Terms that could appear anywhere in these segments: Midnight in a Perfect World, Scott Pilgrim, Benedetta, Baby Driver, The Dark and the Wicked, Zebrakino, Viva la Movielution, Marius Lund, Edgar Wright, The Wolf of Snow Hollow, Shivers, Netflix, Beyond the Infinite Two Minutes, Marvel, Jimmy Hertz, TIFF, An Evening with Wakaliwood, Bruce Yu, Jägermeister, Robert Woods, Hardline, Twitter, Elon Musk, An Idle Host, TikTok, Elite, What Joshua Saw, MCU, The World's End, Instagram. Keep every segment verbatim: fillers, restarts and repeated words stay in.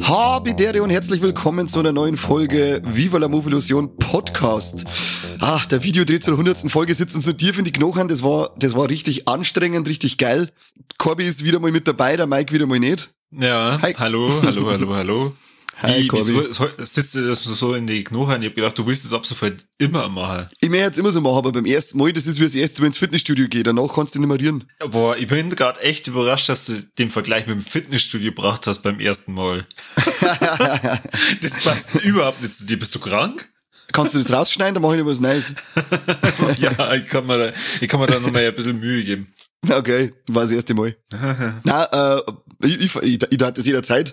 Habidere und herzlich willkommen zu einer neuen Folge Viva la Movielution Podcast. Ah, der Videodreh zur hundertsten Folge sitzt uns so tief in die Knochen, das war, das war richtig anstrengend, richtig geil. Corby ist wieder mal mit dabei, der Mike wieder mal nicht. Ja, hi. hallo, hallo, hallo, hallo. Hi, Corby. Sitzt dir das so in die Knochen? Ich hab gedacht, du willst das ab sofort immer machen. Ich möchte jetzt immer so machen, aber beim ersten Mal, das ist wie das erste Mal ins Fitnessstudio gehen, danach kannst du nicht mehr rühren. Boah, ich bin gerade echt überrascht, dass du den Vergleich mit dem Fitnessstudio gebracht hast beim ersten Mal. Das passt überhaupt nicht zu dir. Bist du krank? Kannst du das rausschneiden, dann mache ich noch was Neues. Ja, ich kann mir da, ich kann mir da nochmal ein bisschen Mühe geben. Okay, war das erste Mal. Nein, äh, ich, ich, ich, ich dachte das jederzeit.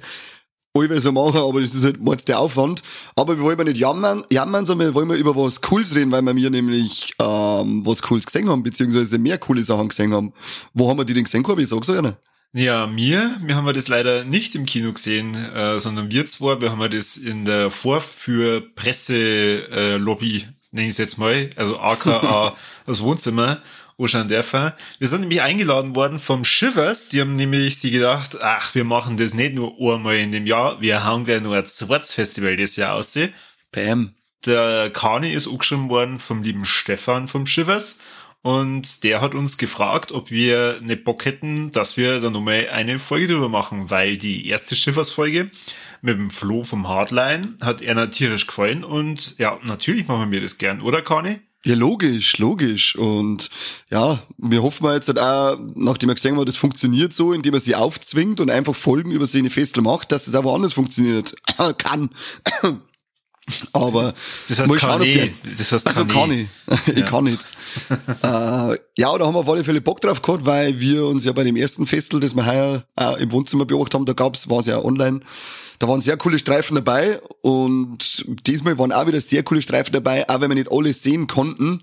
Allweil so machen, aber das ist halt meistens der Aufwand. Aber wir wollen ja nicht jammern, jammern, sondern wollen wir über was Cooles reden, weil wir mir nämlich ähm, was Cooles gesehen haben, beziehungsweise mehr coole Sachen gesehen haben. Wo haben wir die denn gesehen, Corby? Sag's ja nicht. Ja, mir, wir haben wir das leider nicht im Kino gesehen, äh, sondern wir zwei, wir haben das in der Vorführpresse-Lobby, nenne ich es jetzt mal, also aka das Wohnzimmer, wir sind nämlich eingeladen worden vom Shivers, die haben nämlich sie gedacht, ach, wir machen das nicht nur einmal in dem Jahr, wir haben gleich noch ein zweites Festival das Jahr aussehen. Bam. Der Kani ist angeschrieben worden vom lieben Stefan vom Shivers und der hat uns gefragt, ob wir nicht Bock hätten, dass wir da nochmal eine Folge drüber machen, weil die erste Shivers-Folge mit dem Flo vom Hardline hat er tierisch gefallen und ja, natürlich machen wir das gern, oder Kani? Ja, logisch, logisch. Und ja, wir hoffen jetzt halt auch, nachdem wir gesehen haben, das funktioniert so, indem er sie aufzwingt und einfach Folgen über seine Festel macht, dass das auch woanders funktioniert. Kann. Aber das heißt mal schauen, ob der, das heißt also kann ich. ich ja. kann nicht. äh, ja, da haben wir auf alle Fälle Bock drauf gehabt, weil wir uns ja bei dem ersten Festel, das wir heuer äh, im Wohnzimmer beobachtet haben, da gab's, war's ja online, da waren sehr coole Streifen dabei und diesmal waren auch wieder sehr coole Streifen dabei, auch wenn wir nicht alle sehen konnten,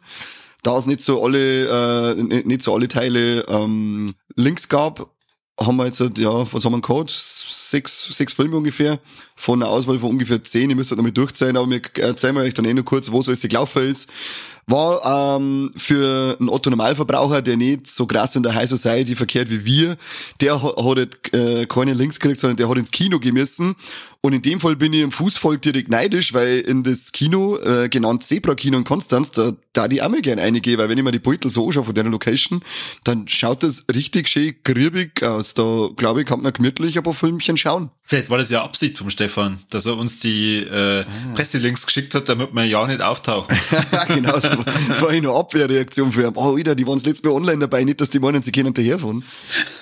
da es nicht so alle, äh, nicht so alle Teile ähm, Links gab. Haben wir jetzt, ja, was haben wir gehabt? Sechs, sechs Filme ungefähr. Von einer Auswahl von ungefähr zehn. Ihr müsst halt noch mal durchzählen, aber wir erzählen euch dann eh nur kurz, wo so alles gelaufen ist. War, ähm, für einen Otto-Normalverbraucher, der nicht so krass in der High Society verkehrt wie wir, der hat, hat äh, keine Links gekriegt, sondern der hat ins Kino gemessen. Und in dem Fall bin ich im Fußvolk direkt neidisch, weil in das Kino, äh, genannt Zebrakino in Konstanz, da, da die auch mal gerne reingehen, weil wenn ich mir die Beutel so anschaue von der Location, dann schaut das richtig schön griebig aus. Da, glaube ich, kann man gemütlich ein paar Filmchen schauen. Vielleicht war das ja Absicht vom Stefan, dass er uns die, äh, ah. Presselinks geschickt hat, damit wir ja nicht auftauchen. Genau so. Das war ja nur Abwehrreaktion für ihn. Oh, Alter, die waren das letzte Mal online dabei, nicht, dass die meinen, sie können daherfahren.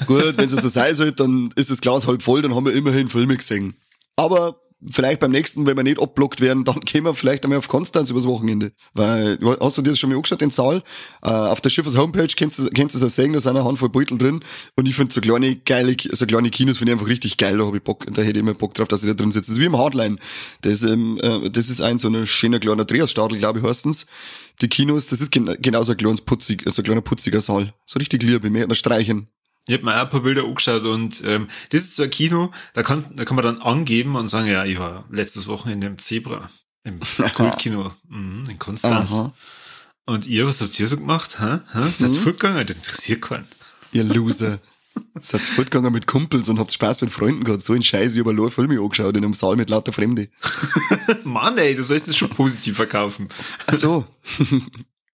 Gut, wenn es so sein soll, dann ist das Glas halb voll, dann haben wir immerhin Filme gesehen. Aber vielleicht beim nächsten, wenn wir nicht abblockt werden, dann gehen wir vielleicht einmal auf Konstanz übers Wochenende. Weil, hast du dir das schon mal angeschaut, den Saal? Uh, auf der Schiffers Homepage kannst du kannst du das sehen, da sind eine Handvoll Beutel drin. Und ich finde so kleine, geile, so kleine Kinos finde ich einfach richtig geil, da habe ich Bock, da hätte ich immer Bock drauf, dass ich da drin sitze. Das ist wie im Hardline. Das, ähm, äh, das ist ein so ein schöner kleiner Dreherstadel, glaube ich, heißtens. Die Kinos, das ist gen- genauso ein kleines putzig, so ein kleiner putziger Saal. So richtig Liebe, mehr streichen. Ich hab mir auch ein paar Bilder angeschaut und ähm, das ist so ein Kino, da kann da kann man dann angeben und sagen, ja, ich war letztes Wochenende im Zebra, im Kultkino mhm, in Konstanz. Aha. Und ihr, was habt ihr so gemacht? Hä? Hä? Seid ihr mhm. fortgegangen? Das interessiert keinen. Ihr Loser. Seid ihr fortgegangen mit Kumpels und habt Spaß mit Freunden gehabt. So ein Scheiß, ich hab allein Filme angeschaut in einem Saal mit lauter Fremde. Mann, ey, du sollst das schon positiv verkaufen. Ach so.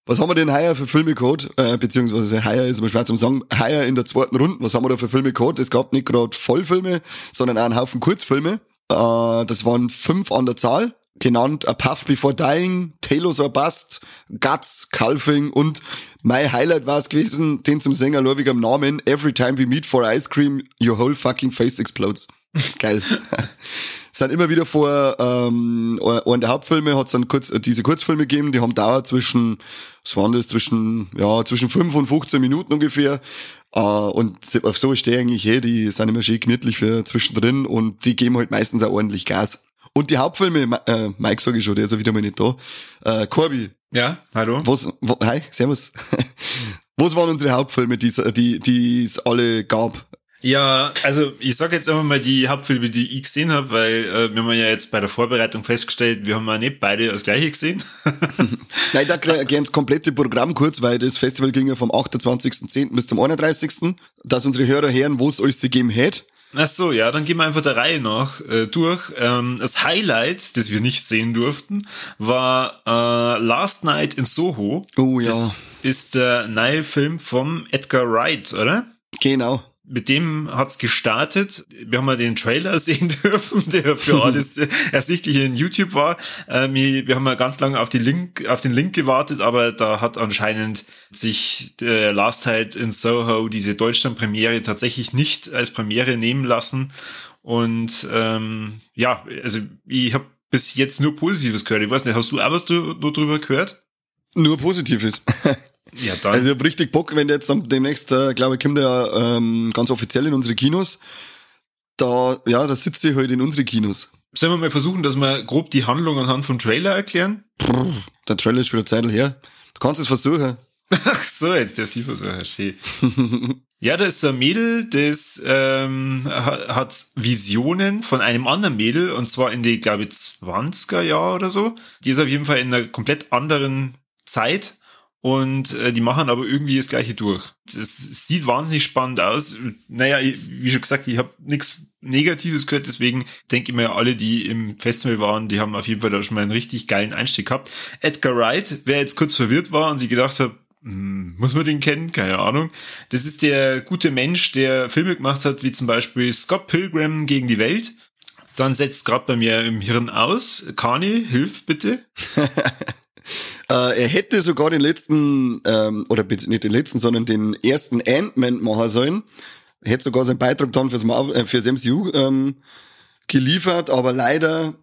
Was haben wir denn heuer für Filme gehabt? Äh, beziehungsweise heuer ist mir schwer zu sagen, heuer in der zweiten Runde, was haben wir da für Filme gehabt? Es gab nicht gerade Vollfilme, sondern auch einen Haufen Kurzfilme. Äh, das waren fünf an der Zahl, genannt A Puff Before Dying, Talos or Bust, Guts, Calving und mein Highlight war es gewesen, den zum Sänger Lorwig am Namen, Every Time We Meet for Ice Cream, Your Whole Fucking Face Explodes. Geil. Sind immer wieder vor, ähm, einen der Hauptfilme hat es dann kurz, diese Kurzfilme gegeben, die haben Dauer zwischen, was waren das, zwischen, ja, zwischen fünf und fünfzehn Minuten ungefähr, äh, und auf so stehe ich eigentlich, hey, die sind immer schön gemütlich für zwischendrin und die geben halt meistens auch ordentlich Gas. Und die Hauptfilme, äh, Mike sage ich schon, der ist ja wieder mal nicht da, äh, Corby. Ja, hallo. Was, wo, hi, servus. Was waren unsere Hauptfilme, die die die es alle gab? Ja, also ich sag jetzt einfach mal die Hauptfilme, die ich gesehen habe, weil äh, wir haben ja jetzt bei der Vorbereitung festgestellt, wir haben ja nicht beide das gleiche gesehen. Nein, da gerne das komplette Programm kurz, weil das Festival ging ja vom achtundzwanzigsten zehnten bis zum einunddreißigsten dass unsere Hörer hören, wo es euch gegeben hat. Ach so, ja, dann gehen wir einfach der Reihe nach äh, durch. Ähm, das Highlight, das wir nicht sehen durften, war äh, Last Night in Soho. Oh ja. Das ist der neue Film vom Edgar Wright, oder? Genau. Mit dem hat's gestartet. Wir haben ja den Trailer sehen dürfen, der für alles ersichtlich in YouTube war. Ähm, wir haben ja ganz lange auf, die Link, auf den Link gewartet, aber da hat anscheinend sich äh, Last Night in Soho diese Deutschland-Premiere tatsächlich nicht als Premiere nehmen lassen. Und ähm, ja, also ich habe bis jetzt nur Positives gehört. Ich weiß nicht, hast du auch was darüber gehört? Nur Positives. Ja, dann. Also ich hab richtig Bock, wenn der jetzt demnächst, äh, glaube ich, kommt der ähm, ganz offiziell in unsere Kinos. Da, ja, da sitzt ihr heute in unsere Kinos. Sollen wir mal versuchen, dass wir grob die Handlung anhand vom Trailer erklären? Brr, der Trailer ist schon eine Zeit her. Du kannst es versuchen. Ach so, jetzt darfst du es versuchen, schön. Ja, da ist so ein Mädel, das ähm, hat Visionen von einem anderen Mädel, und zwar in die, glaube ich, zwanziger Jahre oder so. Die ist auf jeden Fall in einer komplett anderen Zeit. Und äh, die machen aber irgendwie das Gleiche durch. Es sieht wahnsinnig spannend aus. Naja, ich, wie schon gesagt, ich habe nichts Negatives gehört, deswegen denke ich mir, alle, die im Festival waren, die haben auf jeden Fall da schon mal einen richtig geilen Einstieg gehabt. Edgar Wright, wer jetzt kurz verwirrt war und sich gedacht hat, muss man den kennen? Keine Ahnung. Das ist der gute Mensch, der Filme gemacht hat, wie zum Beispiel Scott Pilgrim gegen die Welt. Dann setzt gerade bei mir im Hirn aus. Kani, hilf bitte. Er hätte sogar den letzten, ähm, oder nicht den letzten, sondern den ersten Ant-Man machen sollen. Er hätte sogar seinen Beitrag dann fürs, Marvel, äh, fürs M C U ähm, geliefert, aber leider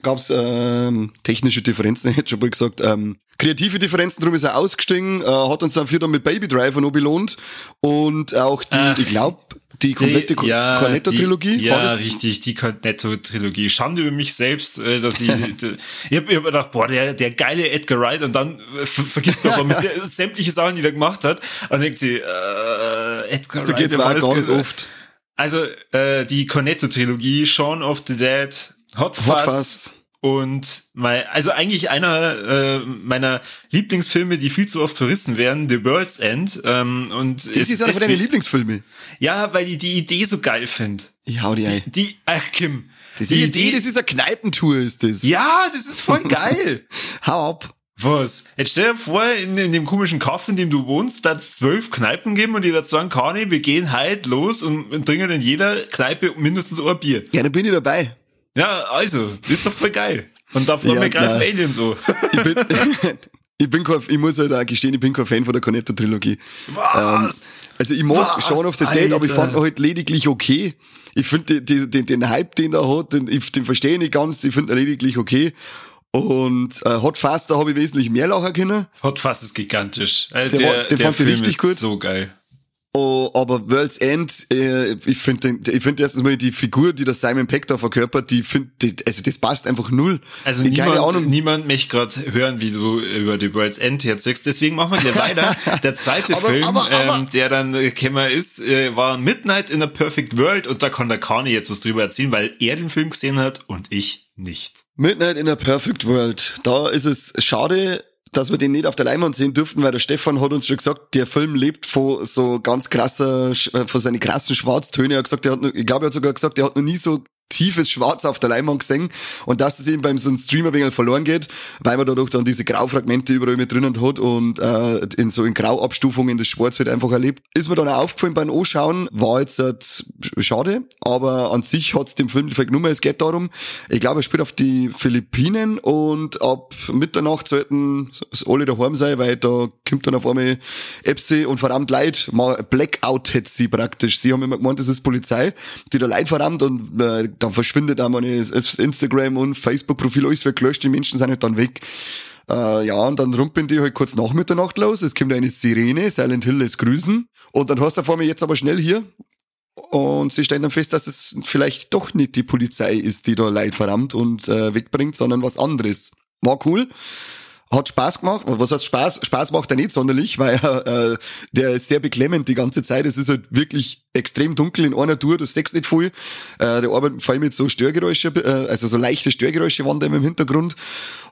gab's ähm, technische Differenzen, ich hätte schon mal gesagt, ähm, kreative Differenzen, drum ist er ausgestiegen, äh, hat uns dafür dann mit Baby Driver noch belohnt und auch die, Ach, ich glaube, die komplette die, ja, Cornetto Trilogie. Ja, das? Richtig, die Cornetto Trilogie. Schande über mich selbst, äh, dass ich, ich habe hab gedacht, boah, der, der geile Edgar Wright, und dann äh, vergisst man sämtliche Sachen, die er gemacht hat, und dann denkt sie, äh, Edgar so Wright. So geht's mir auch ganz oft. Also, äh, die Cornetto Trilogie, Shaun of the Dead, Hot Fuzz, Hot Fuzz und mein, also eigentlich einer äh, meiner Lieblingsfilme, die viel zu oft verrissen werden, The World's End. Ähm, und das ist, ist einer von deinen Lieblingsfilmen. Ja, weil ich die Idee so geil finde. Ich hau die ein. Die, die, ach Kim. Das die Idee, Idee, das ist eine Kneipentour, ist das. Ja, das ist voll geil. Hau ab. Was? Jetzt stell dir vor, in, in dem komischen Kaff, in dem du wohnst, da hat es zwölf Kneipen geben und die dazu sagen, Kani, wir gehen halt los und, und trinken in jeder Kneipe mindestens ein Bier. Ja, dann bin ich dabei. Ja, also, ist doch voll geil. Und da freuen wir greifen Alien so. Ich bin, ich bin kein, ich muss halt auch gestehen, ich bin kein Fan von der Cornetto Trilogie. Was? Ähm, also ich mag Was? Shaun of the Dead, aber ich fand ihn halt lediglich okay. Ich finde den, den, den Hype, den er hat, den, den verstehe ich nicht ganz, ich finde ihn lediglich okay. Und äh, Hot Fuzz, da habe ich wesentlich mehr lachen können. Hot Fuzz ist gigantisch. Also der, der, der, der fand Film ich richtig ist gut. So geil. Oh, aber World's End, äh, ich finde, ich finde erstens mal die Figur, die das Simon Pegg da verkörpert, die finde, also das passt einfach null. Also ich niemand, keine Ahnung. Niemand möchte gerade hören, wie du über die World's End herzigst. Deswegen machen wir gleich weiter. Der zweite aber, Film, aber, aber, ähm, der dann gekommen ist, äh, war Midnight in a Perfect World, und da kann der Kani jetzt was drüber erzählen, weil er den Film gesehen hat und ich nicht. Midnight in a Perfect World, da ist es schade, dass wir den nicht auf der Leinwand sehen dürften, weil der Stefan hat uns schon gesagt, der Film lebt von so ganz krasser, von seinen krassen Schwarztönen. Er hat gesagt, er hat, ich glaube, er hat sogar gesagt, er hat noch nie so tiefes Schwarz auf der Leinwand gesehen, und dass es eben beim so einem Streamer ein wenig verloren geht, weil man dadurch dann diese Graufragmente überall mit drinnen hat und äh, in so in Grauabstufungen das Schwarz wird einfach erlebt. Ist mir dann auch aufgefallen beim Anschauen, war jetzt halt schade, aber an sich hat's dem Film genommen. Es geht darum, ich glaube, er spielt auf die Philippinen, und ab Mitternacht sollten alle daheim sein, weil da kommt dann auf einmal Epsi und verrammt Leute. Blackout hat sie praktisch. Sie haben immer gemeint, das ist Polizei, die da Leute verrammt, und äh, dann verschwindet auch meine Instagram- und Facebook-Profil, alles wird gelöscht, die Menschen sind halt dann weg. Äh, ja, und dann rumpeln die halt kurz nach Mitternacht los, es kommt eine Sirene, Silent Hill lässt grüßen, und dann hast du vor mir jetzt aber schnell hier, und sie stellen dann fest, dass es vielleicht doch nicht die Polizei ist, die da Leute verrammt und äh, wegbringt, sondern was anderes. War cool. Hat Spaß gemacht. Was heißt Spaß? Spaß macht er nicht sonderlich, weil er, äh, der ist sehr beklemmend die ganze Zeit. Es ist halt wirklich extrem dunkel in einer Tour, du siehst nicht viel. Äh, der arbeitet vor allem mit so Störgeräusche, äh, also so leichte Störgeräusche waren da im Hintergrund.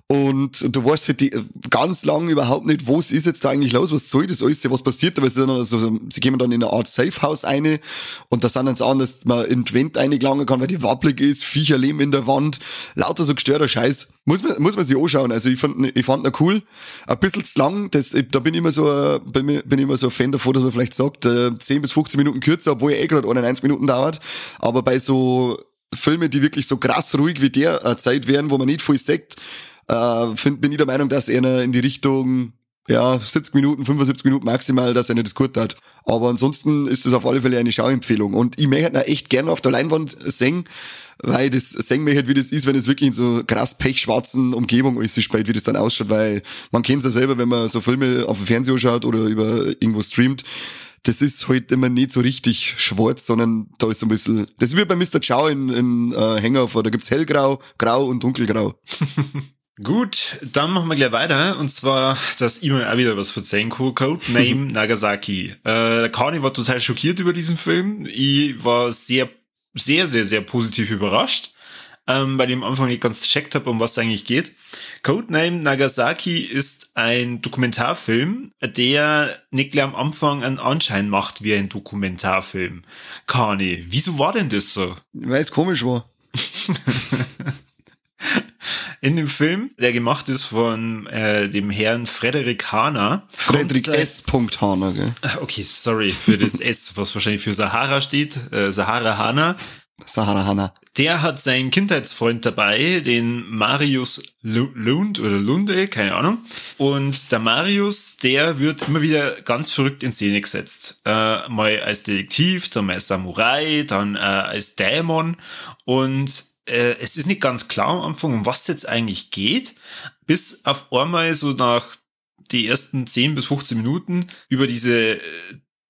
Und du weißt halt die, ganz lang überhaupt nicht, was ist jetzt da eigentlich los, was soll das alles, was passiert. Aber es ist dann also, sie gehen dann in eine Art Safehouse rein und da sind dann so an, dass man in Wände reingelangen kann, weil die wappelig ist, Viecher leben in der Wand, lauter so gestörter Scheiß. Muss man, muss man sich anschauen. Also ich fand, ich fand ihn cool. Ein bisschen zu lang, das, da bin ich immer so, bin ich immer so ein Fan davon, dass man vielleicht sagt, zehn bis fünfzehn Minuten kürzer, obwohl er eh gerade einundneunzig Minuten dauert. Aber bei so Filmen, die wirklich so krass ruhig wie der eine Zeit werden, wo man nicht viel sagt, äh, find, bin ich der Meinung, dass einer in die Richtung, ja, siebzig Minuten, fünfundsiebzig Minuten maximal, dass einer das gut tat. Aber ansonsten ist das auf alle Fälle eine Schauempfehlung. Und ich möchte ihn echt gerne auf der Leinwand singen, weil das sehen wir halt, wie das ist, wenn es wirklich in so krass pechschwarzen Umgebung ist, spielt, wie das dann ausschaut, weil man kennt es ja selber, wenn man so Filme auf dem Fernseher schaut oder über irgendwo streamt. Das ist halt immer nicht so richtig schwarz, sondern da ist so ein bisschen, das ist wie bei Mister Chow in, in uh, Hangover, da gibt's hellgrau, grau und dunkelgrau. Gut, dann machen wir gleich weiter. Und zwar, das E-Mail auch wieder was verzeihen. Code Name Nagasaki. Äh, der Kani war total schockiert über diesen Film. Ich war sehr, sehr, sehr, sehr positiv überrascht, ähm, weil ich am Anfang nicht ganz gecheckt habe, um was es eigentlich geht. Code Name Nagasaki ist ein Dokumentarfilm, der nicht gleich am Anfang einen Anschein macht wie ein Dokumentarfilm. Kani, wieso war denn das so? Weil es komisch war. In dem Film, der gemacht ist von äh, dem Herrn Fredrik Hana. Fredrik S. Hana, gell? Okay, sorry für das S, was wahrscheinlich für Sahara steht. Äh, Sahara Sa- Hana. Sahara Hana. Der hat seinen Kindheitsfreund dabei, den Marius Lund oder Lunde, keine Ahnung. Und der Marius, der wird immer wieder ganz verrückt in Szene gesetzt. Äh, mal als Detektiv, dann mal als Samurai, dann äh, als Dämon. Und es ist nicht ganz klar am Anfang, um was es jetzt eigentlich geht, bis auf einmal so nach die ersten zehn bis fünfzehn Minuten über diese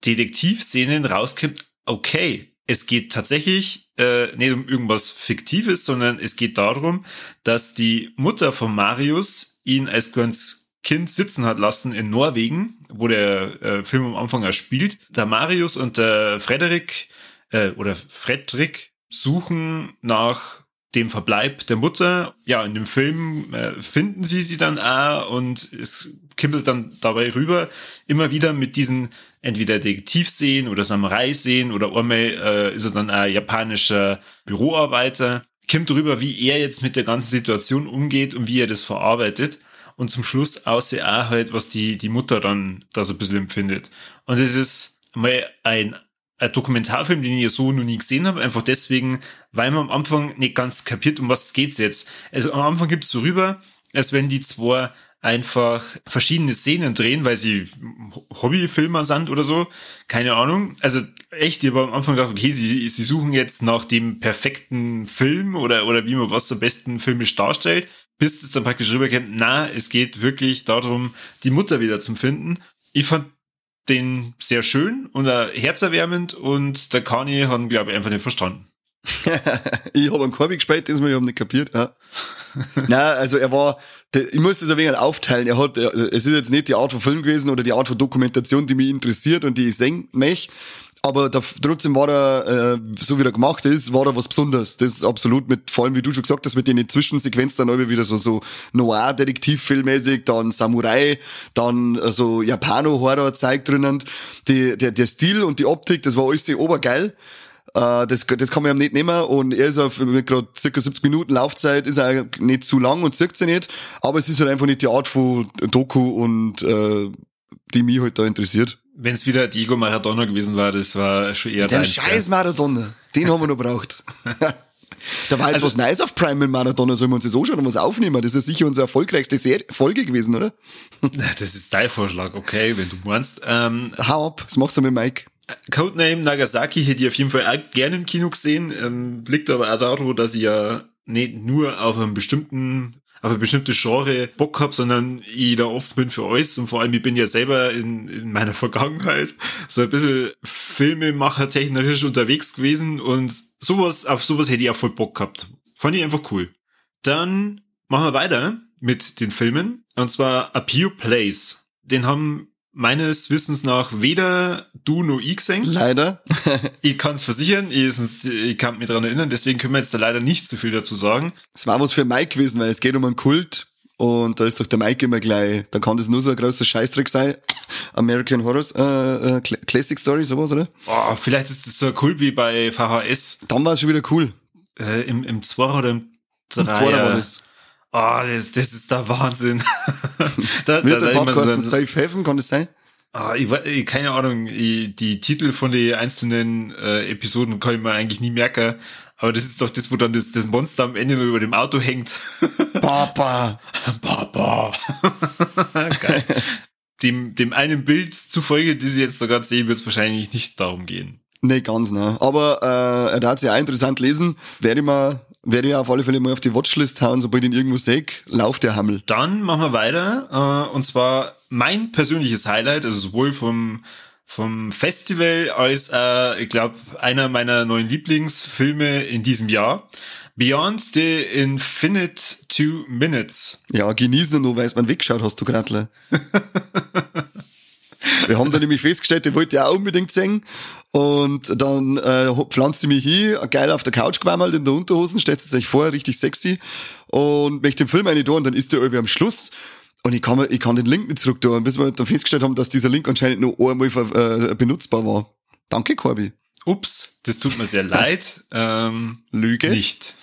Detektivszenen rauskommt, okay, es geht tatsächlich äh, nicht um irgendwas Fiktives, sondern es geht darum, dass die Mutter von Marius ihn als ganz Kind sitzen hat lassen in Norwegen, wo der äh, Film am Anfang auch spielt. Der Marius und der Frederik äh, oder Fredrik suchen nach dem Verbleib der Mutter. Ja, in dem Film äh, finden sie sie dann auch und es kippelt dann dabei rüber, immer wieder mit diesen entweder Detektivszenen oder Samurai-Szenen oder einmal äh, ist er dann ein japanischer Büroarbeiter. Kommt rüber, wie er jetzt mit der ganzen Situation umgeht und wie er das verarbeitet. Und zum Schluss aussehen auch halt, was die die Mutter dann da so ein bisschen empfindet. Und es ist mal ein Ein Dokumentarfilm, den ich so noch nie gesehen habe, einfach deswegen, weil man am Anfang nicht ganz kapiert, um was geht's jetzt. Also am Anfang gibt's so rüber, als wenn die zwei einfach verschiedene Szenen drehen, weil sie Hobbyfilmer sind oder so. Keine Ahnung. Also echt, ich habe am Anfang gedacht, okay, sie, sie suchen jetzt nach dem perfekten Film oder, oder wie man was am besten filmisch darstellt, bis es dann praktisch rüberkommt, na, es geht wirklich darum, die Mutter wieder zu finden. Ich fand den sehr schön und herzerwärmend und der Kani hat, glaube ich, einfach nicht verstanden. Ich habe einen Korbi gespielt, den ich habe nicht kapiert. Ja. Nein, also er war, ich muss das ein wenig aufteilen, er hat, es ist jetzt nicht die Art von Film gewesen oder die Art von Dokumentation, die mich interessiert und die ich sehen möchte, aber da, trotzdem war er, so wie er gemacht ist, war er was Besonderes. Das ist absolut mit, vor allem wie du schon gesagt hast, mit den Zwischensequenzen dann wieder so, so Noir-Detektivfilmmäßig, dann Samurai, dann so Japano-Horror-Zeug drinnen. Die, der, der Stil und die Optik, das war alles sehr obergeil. Das, das kann man ihm nicht nehmen und er ist auf mit gerade circa siebzig Minuten Laufzeit, ist er nicht zu lang und zirkt sich nicht, aber es ist halt einfach nicht die Art von Doku und äh, die mich halt da interessiert. Wenn es wieder Diego Maradona gewesen war, das war schon eher dein scheiß Maradona, den haben wir noch gebraucht. Da war jetzt also was Neues auf Prime mit Maradona, sollen wir uns jetzt anschauen und was aufnehmen? Das ist sicher unsere erfolgreichste Serie, Folge gewesen, oder? Das ist dein Vorschlag, okay, wenn du meinst. Ähm, Hau ab, das machst du mit Mike. Codename Nagasaki hätte ich auf jeden Fall auch gerne im Kino gesehen, ähm, liegt aber auch daran, dass ich ja nicht nur auf einen bestimmten, auf eine bestimmte Genre Bock habe, sondern ich da offen bin für alles und vor allem ich bin ja selber in, in meiner Vergangenheit so ein bisschen filmemachertechnisch unterwegs gewesen und sowas, auf sowas hätte ich auch voll Bock gehabt. Fand ich einfach cool. Dann machen wir weiter mit den Filmen, und zwar A Pew Plays. Den haben meines Wissens nach weder du noch ich gesehen. Leider. Ich kann es versichern, ich, ich kann mich daran erinnern, deswegen können wir jetzt da leider nicht so viel dazu sagen. Es war was für Mike gewesen, weil es geht um einen Kult. Und da ist doch der Mike immer gleich, da kann das nur so ein großer Scheißdreck sein. American Horrors, äh, äh, Classic Story, sowas, oder? Oh, vielleicht ist das so cool wie bei V H S. Dann war es schon wieder cool. Äh, im, im Zweier oder im Dreier. Im Zweier war das. Oh, das, das ist der Wahnsinn. da, Wird da, der Podcast ein so Safe Haven, kann das sein? Ah, ich, ich, keine Ahnung, ich, die Titel von den einzelnen äh, Episoden kann ich mir eigentlich nie merken. Aber das ist doch das, wo dann das, das Monster am Ende noch über dem Auto hängt. Papa. Papa. Geil. Dem, dem einen Bild zufolge, das ich jetzt da gerade sehe, wird es wahrscheinlich nicht darum gehen. Nee, ganz, ne. Aber äh, er hat sich auch interessant lesen. Werde ich mal, werde ich auf alle Fälle mal auf die Watchlist hauen, sobald ich ihn irgendwo sehe, lauft der Hammel. Dann machen wir weiter. Äh, und zwar mein persönliches Highlight, also sowohl vom vom Festival als, äh, ich glaube, einer meiner neuen Lieblingsfilme in diesem Jahr. Beyond the Infinite Two Minutes. Ja, genießen nur, weil es man weggeschaut hast, du Gratler. Wir haben da nämlich festgestellt, den wollte ich auch unbedingt sehen. Und dann äh, pflanzt sie mich hin, geil auf der Couch gewammelt in der Unterhosen, stellt sie sich vor, richtig sexy. Und möchte den Film eine da und dann ist der irgendwie am Schluss. Und ich kann, ich kann den Link nicht zurück tun, bis wir dann festgestellt haben, dass dieser Link anscheinend nur einmal äh, benutzbar war. Danke, Corby. Ups, das tut mir sehr leid. Ähm, Lüge? Nicht.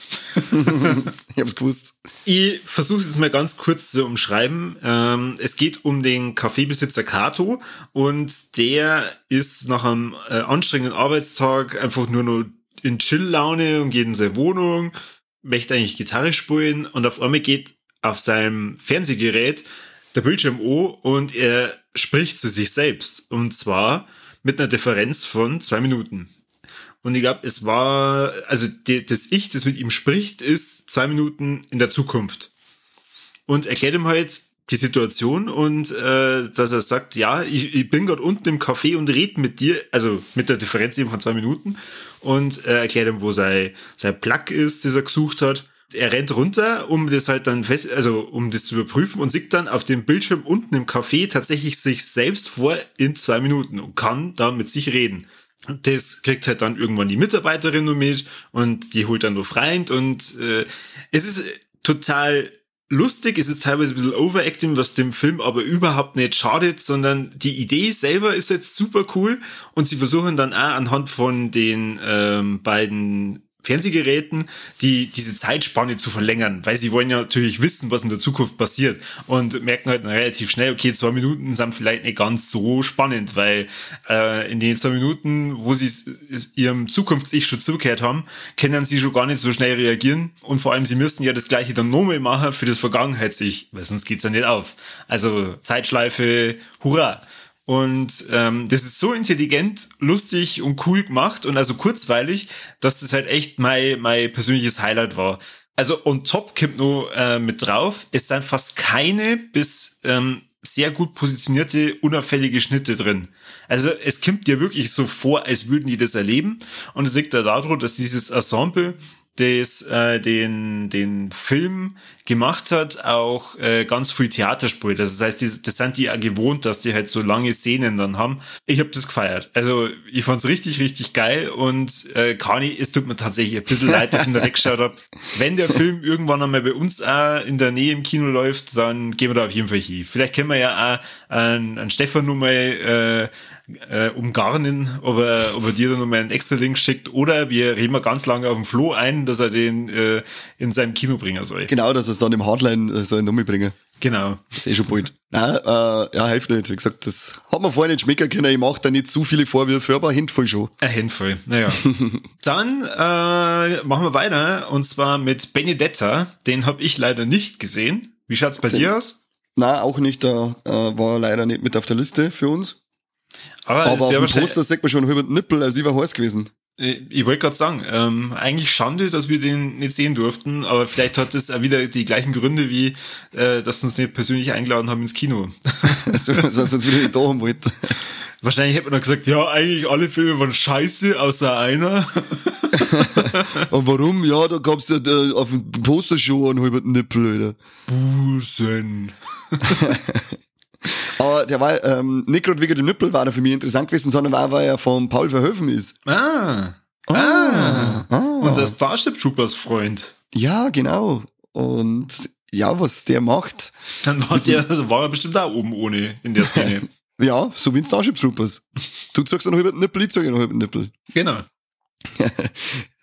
Ich hab's gewusst. Ich versuch's jetzt mal ganz kurz zu umschreiben. Ähm, es geht um den Kaffeebesitzer Kato und der ist nach einem äh, anstrengenden Arbeitstag einfach nur noch in Chill-Laune und geht in seine Wohnung, möchte eigentlich Gitarre spielen und auf einmal geht auf seinem Fernsehgerät der Bildschirm an und er spricht zu sich selbst. Und zwar mit einer Differenz von zwei Minuten. Und ich glaube, es war, also die, das Ich, das mit ihm spricht, ist zwei Minuten in der Zukunft. Und erklärt ihm halt die Situation und äh, dass er sagt, ja, ich, ich bin gerade unten im Café und rede mit dir, also mit der Differenz eben von zwei Minuten. Und äh, erklärt ihm, wo sein, sein Plug ist, das er gesucht hat. Er rennt runter, um das halt dann fest, also um das zu überprüfen und sieht dann auf dem Bildschirm unten im Café tatsächlich sich selbst vor in zwei Minuten und kann dann mit sich reden. Das kriegt halt dann irgendwann die Mitarbeiterin nur mit und die holt dann nur Freund und äh, es ist total lustig, es ist teilweise ein bisschen overacting, was dem Film aber überhaupt nicht schadet, sondern die Idee selber ist jetzt super cool und sie versuchen dann auch anhand von den ähm, beiden Fernsehgeräten, die diese Zeitspanne zu verlängern, weil sie wollen ja natürlich wissen, was in der Zukunft passiert und merken halt relativ schnell, okay, zwei Minuten sind vielleicht nicht ganz so spannend, weil äh, in den zwei Minuten, wo sie ihrem Zukunfts-Ich schon zurückgekehrt haben, können sie schon gar nicht so schnell reagieren und vor allem sie müssen ja das gleiche dann nochmal machen für das Vergangenheits-Ich, weil sonst geht's ja nicht auf. Also Zeitschleife, hurra! Und ähm, das ist so intelligent, lustig und cool gemacht und also kurzweilig, dass das halt echt mein, mein persönliches Highlight war. Also on top kommt noch äh, mit drauf, es sind fast keine bis ähm, sehr gut positionierte, unauffällige Schnitte drin. Also es kommt dir wirklich so vor, als würden die das erleben. Und es liegt ja daran, dass dieses Ensemble, das äh, den den Film gemacht hat, auch äh, ganz viel Theater spielt. Das heißt, die, das sind die ja gewohnt, dass die halt so lange Szenen dann haben. Ich habe das gefeiert. Also ich fand's richtig, richtig geil und äh, Kani, es tut mir tatsächlich ein bisschen leid, dass ich ihn da weggeschaut habe. Wenn der Film irgendwann einmal bei uns auch in der Nähe im Kino läuft, dann gehen wir da auf jeden Fall hin. Vielleicht können wir ja auch an, an Stefan nochmal äh, äh, umgarnen, ob er, ob er dir dann nochmal einen extra Link schickt oder wir reden mal ganz lange auf den Flo ein, dass er den äh, in seinem Kino bringen soll. Genau, dass er es dann im Hardline äh, soll bringen. Genau. Das ist eh schon bald. Nein, äh, ja, hilft nicht. Wie gesagt, das hat man vorher nicht schmecken können. Ich mache da nicht zu viele Vorwürfe, aber ein Handvoll schon. Ein Handvoll, naja. Dann äh, machen wir weiter und zwar mit Benedetta. Den habe ich leider nicht gesehen. Wie schaut's bei den, dir aus? Nein, auch nicht. Da äh, war leider nicht mit auf der Liste für uns. Aber, aber auf dem Poster sieht man schon über den Nippel, also ich war heiß gewesen. Ich wollte gerade sagen, ähm, eigentlich Schande, dass wir den nicht sehen durften, aber vielleicht hat das auch wieder die gleichen Gründe wie, äh, dass sie uns nicht persönlich eingeladen haben ins Kino. Also, sonst uns wieder nicht da haben wollt. Wahrscheinlich hätte man dann gesagt, ja, eigentlich alle Filme waren scheiße, außer einer. Und warum? Ja, da kommst du äh, auf den Postershow und holst den Nippel, oder? Busen. Aber der war, ähm, nicht gerade wegen dem Nippel war er für mich interessant gewesen, sondern auch, weil er von Paul Verhoeven ist. Ah. Oh. Ah. ah. Unser Starship Troopers Freund. Ja, genau. Und ja, was der macht. Dann war, der, also war er bestimmt auch oben ohne in der Szene. Ja, so wie in Starship Troopers. Du zeigst noch über den Nippel, ich zeige noch über den Nippel. Genau.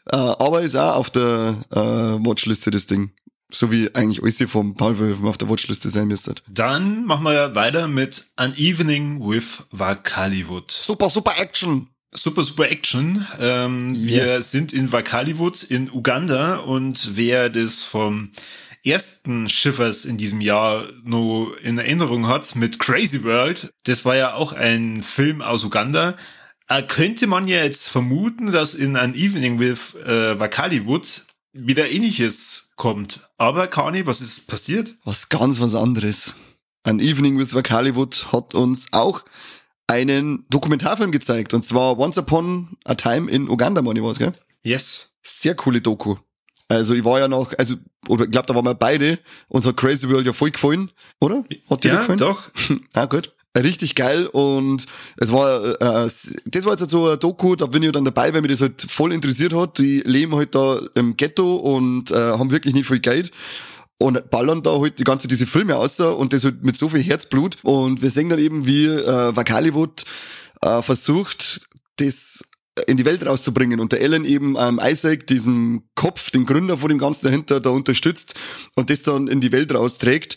Aber ist auch auf der äh, Watchliste das Ding. So wie eigentlich alles vom Paul Verhoeven auf der Watchliste sein müsste. Dann machen wir weiter mit An Evening with Wakaliwood. Super, super Action. Super, super Action. Ähm, yeah. Wir sind in Wakaliwood in Uganda und wer das vom ersten Shivers in diesem Jahr noch in Erinnerung hat mit Crazy World, das war ja auch ein Film aus Uganda, äh, könnte man ja jetzt vermuten, dass in An Evening with äh, Wakaliwood wieder Ähnliches kommt. Aber Kani, was ist passiert? Was ganz was anderes. An Evening with Wakaliwood hat uns auch einen Dokumentarfilm gezeigt. Und zwar Once Upon a Time in Uganda, meine ich was, gell? Yes. Sehr coole Doku. Also ich war ja noch, also oder ich glaube, da waren wir beide. Uns hat Crazy World ja voll gefallen, oder? Hat dir ja, gefallen? Ja, doch. Ah, gut. Richtig geil und es war, äh, das war jetzt so eine Doku, da bin ich dann dabei, weil mich das halt voll interessiert hat. Die leben halt da im Ghetto und äh, haben wirklich nicht viel Geld und ballern da halt die ganze diese Filme aus und das halt mit so viel Herzblut und wir sehen dann eben, wie äh, Wakaliwood äh, versucht, das in die Welt rauszubringen und der Alan eben ähm, Isaac, diesen Kopf, den Gründer von dem Ganzen dahinter, da unterstützt und das dann in die Welt rausträgt.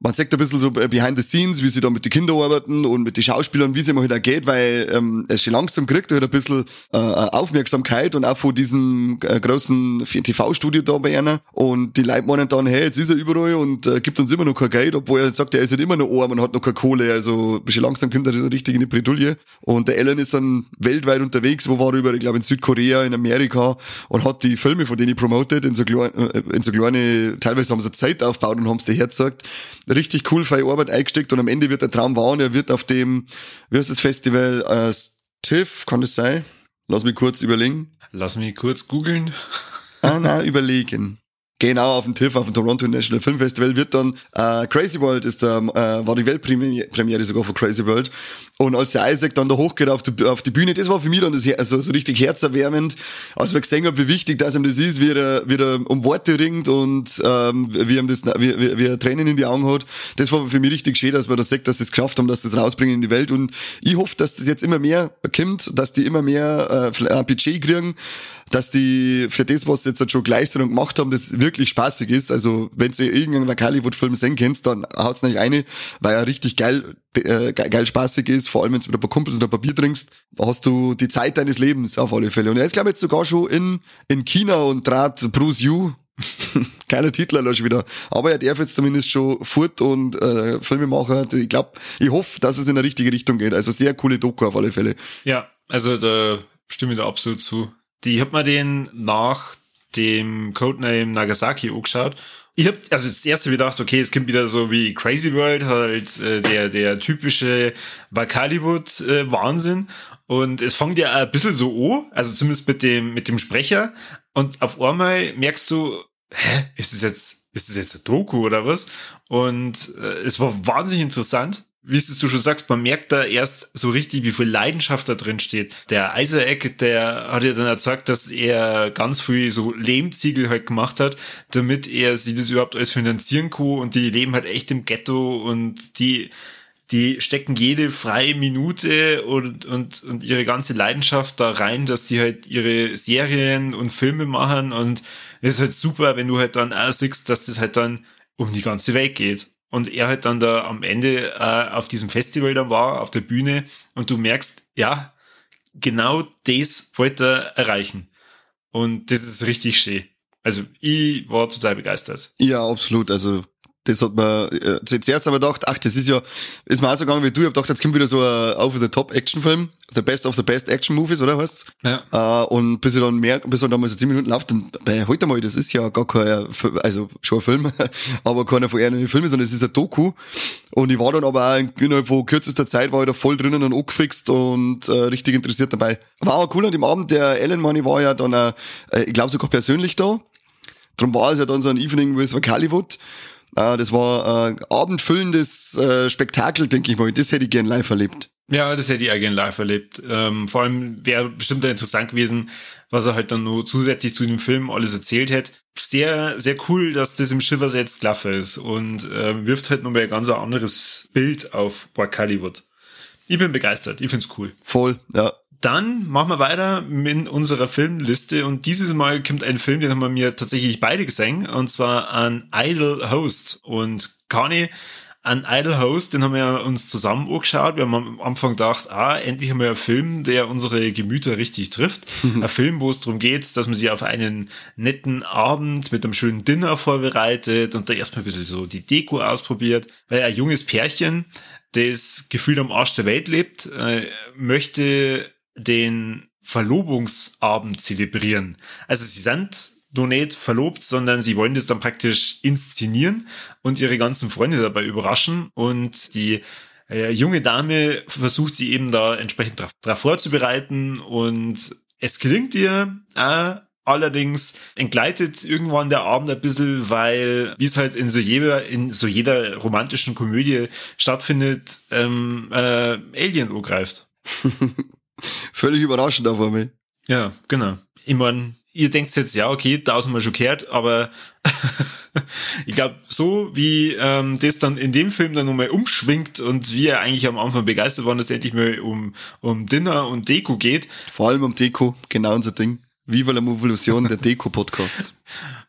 Man sagt ein bisschen so behind the scenes, wie sie da mit den Kindern arbeiten und mit den Schauspielern, wie es immer halt auch geht, weil ähm, es schon langsam kriegt halt ein bisschen äh, Aufmerksamkeit und auch von diesem äh, großen T V-Studio da bei einer. Und die Leute meinen dann, hey, jetzt ist er überall und äh, gibt uns immer noch kein Geld, obwohl er sagt, er ist halt immer noch arm und hat noch keine Kohle. Also schon langsam kommt er das richtig in die Bredouille. Und der Alan ist dann weltweit unterwegs, wo war er über, ich glaube in Südkorea, in Amerika und hat die Filme, von denen ich promotet, in so, klein, in so kleine, teilweise haben sie Zeit aufgebaut und haben es dir hergezeigt. Richtig cool für die Arbeit eingesteckt und am Ende wird der Traum wahr und er wird auf dem, wie heißt das Festival, äh, Stiff, kann das sein? Lass mich kurz überlegen. Lass mich kurz googeln. Ah, nein, überlegen. Genau, auf dem T I F F, auf dem Toronto International Film Festival wird dann, äh, Crazy World ist der, äh, war die Weltpremiere sogar von Crazy World. Und als der Isaac dann da hochgeht auf die, auf die Bühne, das war für mich dann das, also, so richtig herzerwärmend, als wir gesehen haben, wie wichtig das ihm das ist, wie er, wie er um Worte ringt und, ähm, wie ihm das, wie, wie, wie er Tränen in die Augen hat. Das war für mich richtig schön, dass wir das sagt, dass sie es geschafft haben, dass sie es rausbringen in die Welt. Und ich hoffe, dass das jetzt immer mehr kommt, dass die immer mehr, äh, Budget kriegen, dass die für das, was sie jetzt schon geleistet und gemacht haben, das wirklich spaßig ist. Also wenn ihr irgendeinen Wakaliwood-Film sehen könnt, dann haut's nicht eine, weil er richtig geil, äh, geil spaßig ist. Vor allem, wenn du mit ein paar Kumpels und ein paar Bier trinkst, hast du die Zeit deines Lebens auf alle Fälle. Und er ist, glaube ich, jetzt sogar schon in, in China und trat Bruce Yu. Geiler Titel, schon wieder. Aber er darf jetzt zumindest schon fort und äh, Filmemacher. Ich glaube, ich hoffe, dass es in die richtige Richtung geht. Also sehr coole Doku auf alle Fälle. Ja, also da stimme ich da absolut zu. Die hat man den nach dem Code Name Nagasaki angeschaut. Ich hab also das erste gedacht, okay, es kommt wieder so wie Crazy World, halt äh, der der typische Wakaliwood äh, Wahnsinn und es fängt ja ein bisschen so an, also zumindest mit dem mit dem Sprecher und auf einmal merkst du, hä, ist das jetzt ist das jetzt eine Doku oder was? Und äh, es war wahnsinnig interessant. Wie es du schon sagst, man merkt da erst so richtig, wie viel Leidenschaft da drin steht. Der Isaac, der hat ja dann erzeugt, dass er ganz viel so Lehmziegel halt gemacht hat, damit er sich das überhaupt alles finanzieren kann und die leben halt echt im Ghetto und die, die stecken jede freie Minute und, und, und ihre ganze Leidenschaft da rein, dass die halt ihre Serien und Filme machen und es ist halt super, wenn du halt dann auch siehst, dass das halt dann um die ganze Welt geht. Und er halt dann da am Ende äh, auf diesem Festival dann war, auf der Bühne. Und du merkst, ja, genau das wollte er erreichen. Und das ist richtig schön. Also ich war total begeistert. Ja, absolut. Also das hat man, äh, zuerst haben wir gedacht, ach, das ist ja, ist mir auch so gegangen wie du, ich hab gedacht, jetzt kommt wieder so ein Over-the-Top-Action-Film, the best of the best Action-Movies, oder heißt's? Ja. Äh, und bis ich dann mehr, bis ich dann mal so zehn Minuten läuft, dann, bei, halt einmal, das ist ja gar kein, also schon ein Film, aber keiner von ehrlichen Filmen, sondern es ist ein Doku. Und ich war dann aber auch innerhalb von kürzester Zeit, war ich da voll drinnen und angefixt und äh, richtig interessiert dabei. War auch cool an dem Abend, der Alan Money war ja dann, äh, ich glaube sogar persönlich da, drum war es ja dann so ein Evening with Wakaliwood. Das war ein abendfüllendes Spektakel, denke ich mal. Das hätte ich gern live erlebt. Ja, das hätte ich auch gern live erlebt. Vor allem wäre bestimmt interessant gewesen, was er halt dann nur zusätzlich zu dem Film alles erzählt hätte. Sehr, sehr cool, dass das im Shivers jetzt klaff ist und wirft halt nochmal ein ganz anderes Bild auf Wakaliwood. Ich bin begeistert, ich find's cool. Voll, ja. Dann machen wir weiter mit unserer Filmliste und dieses Mal kommt ein Film, den haben wir mir tatsächlich beide gesehen, und zwar An Idle Host. Und Conny, An Idle Host, den haben wir uns zusammen angeschaut. Wir haben am Anfang gedacht, ah, endlich haben wir einen Film, der unsere Gemüter richtig trifft. Mhm. Ein Film, wo es darum geht, dass man sich auf einen netten Abend mit einem schönen Dinner vorbereitet und da erstmal ein bisschen so die Deko ausprobiert, weil ein junges Pärchen, das gefühlt am Arsch der Welt lebt, möchte den Verlobungsabend zelebrieren. Also sie sind noch nicht verlobt, sondern sie wollen das dann praktisch inszenieren und ihre ganzen Freunde dabei überraschen. Und die äh, junge Dame versucht sie eben da entsprechend darauf dra- vorzubereiten. Und es gelingt ihr, äh, allerdings entgleitet irgendwann der Abend ein bisschen, weil, wie es halt in so jeder, in so jeder romantischen Komödie stattfindet, ähm, äh, Alien angreift. Völlig überraschend auf einmal. Ja, genau. Ich meine, ihr denkt jetzt, ja, okay, tausendmal schon gehört, aber ich glaube, so wie ähm, das dann in dem Film dann nochmal umschwingt und wir eigentlich am Anfang begeistert waren, dass es endlich mal um, um Dinner und Deko geht. Vor allem um Deko, genau unser Ding. Viva la Movielution, der Deko-Podcast.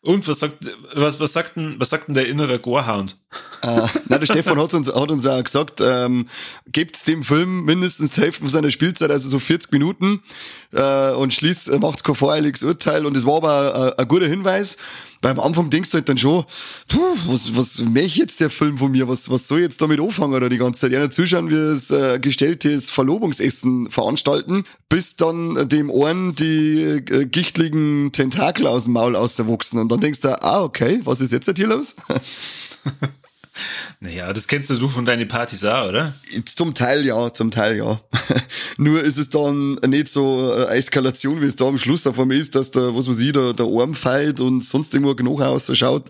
Und was sagt, was, was sagt denn, was sagt denn der innere Gorehound? Ah, nein, der Stefan hat uns, hat uns auch gesagt, ähm, gebt dem Film mindestens die Hälfte von seiner Spielzeit, also so vierzig Minuten, äh, und schließt, macht kein voreiliges Urteil, und es war aber ein guter Hinweis. Beim Anfang denkst du halt dann schon, puh, was, was möchte jetzt der Film von mir? Was, was soll ich jetzt damit anfangen oder die ganze Zeit? Ja, zuschauen, wie es äh, gestelltes Verlobungsessen veranstalten, bis dann dem Ohren die äh, gichtligen Tentakel aus dem Maul auswachsen. Und dann denkst du, ah, okay, was ist jetzt hier los? Naja, das kennst du von deinen Partys auch, oder? Zum Teil ja, zum Teil ja. Nur ist es dann nicht so eine Eskalation, wie es da am Schluss davon ist, dass der, was weiß ich, der, der Arm feilt und sonst irgendwo genau ausschaut.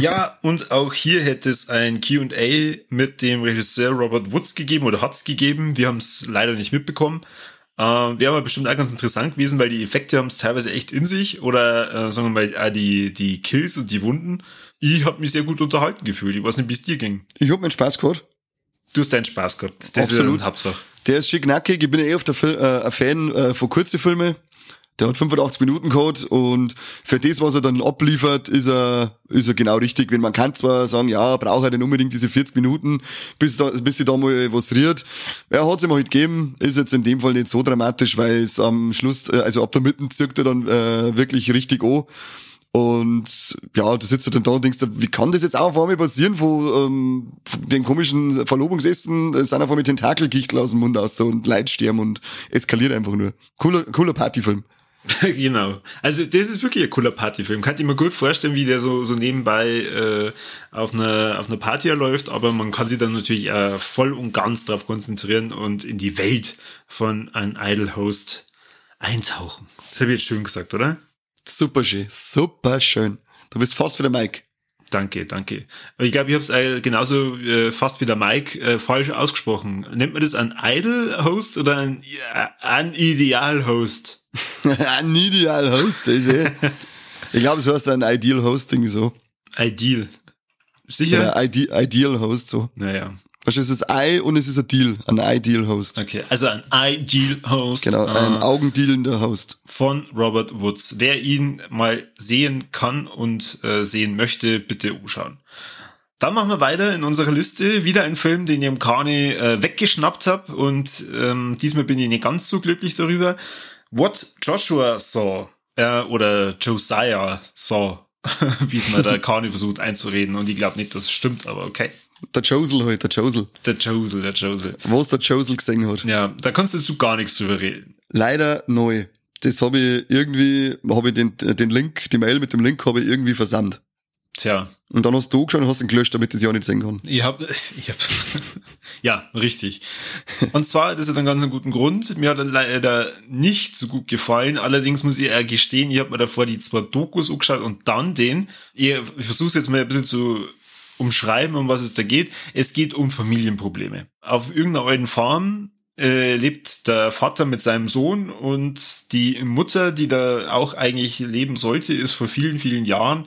Ja, und auch hier hätte es ein Q und A mit dem Regisseur Robert Woods gegeben oder hat's gegeben. Wir haben es leider nicht mitbekommen. Uh, wäre aber bestimmt auch ganz interessant gewesen, weil die Effekte haben es teilweise echt in sich, oder äh, sagen wir mal, auch die, die Kills und die Wunden. Ich habe mich sehr gut unterhalten gefühlt. Ich weiß nicht, wie es dir ging. Ich habe meinen Spaß gehabt. Du hast deinen Spaß gehabt. Das absolut. Ist ja Hauptsache. Der ist schick nackig. Ich bin ja eh auf der Fil- äh, ein Fan äh, von kurzen Filmen. Der hat fünfundachtzig Minuten gehabt, und für das, was er dann abliefert, ist er, ist er genau richtig. Wenn man kann zwar sagen, ja, braucht er denn unbedingt diese vierzig Minuten, bis da, bis sie da mal was riert. Er hat es ihm halt gegeben, ist jetzt in dem Fall nicht so dramatisch, weil es am Schluss, also ab der Mitte zirkt er dann äh, wirklich richtig an. Und ja, du sitzt dann da und denkst, wie kann das jetzt auch auf einmal passieren, wo ähm, den komischen Verlobungsessen äh, sind auf einmal Tentakelgichtel aus dem Mund aus so, und Leute sterben und eskaliert einfach nur. Cooler, cooler Partyfilm. Genau. Also das ist wirklich ein cooler Partyfilm. Kann ich mir gut vorstellen, wie der so so nebenbei äh, auf einer auf einer Party läuft, aber man kann sich dann natürlich äh, voll und ganz drauf konzentrieren und in die Welt von An Idle Host eintauchen. Das habe ich jetzt schön gesagt, oder? Super schön, super schön. Du bist fast wie der Mike. Danke, danke. Ich glaube, ich habe es äh, genauso äh, fast wie der Mike äh, falsch ausgesprochen. Nennt man das An Idle Host oder An, äh, An Ideal Host? An Ideal Host, ist eh. Ich glaube, so heißt ein Ideal Host irgendwie so. Ideal. Sicher? Ja, Ide- Ideal Host so. Naja. Wahrscheinlich ist es I und es ist ein Deal. Ein Ideal Host. Okay, also ein Ideal Host. Genau, ein äh, augendealender Host. Von Robert Woods. Wer ihn mal sehen kann und äh, sehen möchte, bitte umschauen. Dann machen wir weiter in unserer Liste. Wieder ein Film, den ich im Kani äh, weggeschnappt habe. Und ähm, diesmal bin ich nicht ganz so glücklich darüber. What Joshua Saw. Äh, oder Josiah Saw. wie es mir der Carney versucht einzureden und ich glaube nicht, das stimmt, aber okay. Der Josel heute, der Josel. Der Josel, der Josel. Wo es der Josel gesehen hat. Ja, da kannst du gar nichts drüber reden. Leider neu. Das habe ich irgendwie, habe ich den, den Link, die Mail mit dem Link habe ich irgendwie versandt. Tja. Und dann hast du geschaut und hast ihn gelöscht, damit ich es ja nicht sehen kann. Ich hab, ich hab, ja, richtig. Und zwar, das hat einen ganz guten Grund. Mir hat er leider nicht so gut gefallen. Allerdings muss ich gestehen, ich habe mir davor die zwei Dokus angeschaut und dann den. Ich, ich versuche es jetzt mal ein bisschen zu umschreiben, um was es da geht. Es geht um Familienprobleme. Auf irgendeiner alten Farm äh, lebt der Vater mit seinem Sohn und die Mutter, die da auch eigentlich leben sollte, ist vor vielen, vielen Jahren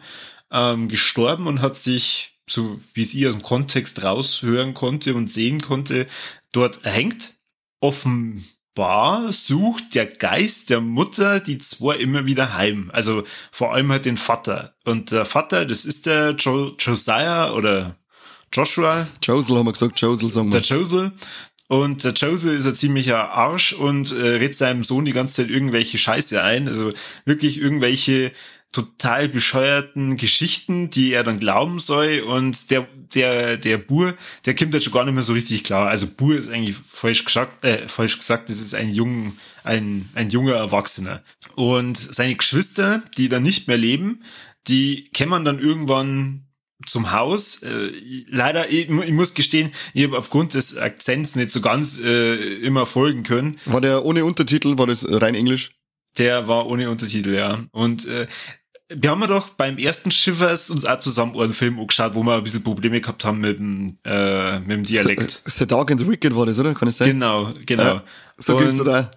Ähm, gestorben und hat sich, so wie es ihr aus dem Kontext raushören konnte und sehen konnte, dort erhängt. Offenbar sucht der Geist der Mutter die zwei immer wieder heim. Also vor allem halt den Vater. Und der Vater, das ist der jo- Josiah oder Joshua. Josel haben wir gesagt, Josel sagen wir. Der Josel. Und der Josel ist ein ziemlicher Arsch und äh, redet seinem Sohn die ganze Zeit irgendwelche Scheiße ein. Also wirklich irgendwelche total bescheuerten Geschichten, die er dann glauben soll, und der der der Bur, der kommt jetzt schon gar nicht mehr so richtig klar. Also Bur ist eigentlich falsch gesagt, äh, falsch gesagt, das ist ein jung ein ein junger Erwachsener. Und seine Geschwister, die dann nicht mehr leben, die kämen dann irgendwann zum Haus. Äh, leider, ich, ich muss gestehen, ich habe aufgrund des Akzents nicht so ganz äh, immer folgen können. War der ohne Untertitel, war das rein Englisch? Der war ohne Untertitel, ja. Und äh, wir haben ja doch beim ersten Shivers uns auch zusammen einen Film angeschaut, wo wir ein bisschen Probleme gehabt haben mit dem, äh, mit dem Dialekt. The Dark and the Wicked war das, oder? Kann es sein? Genau, genau. Äh, so ging's mir da.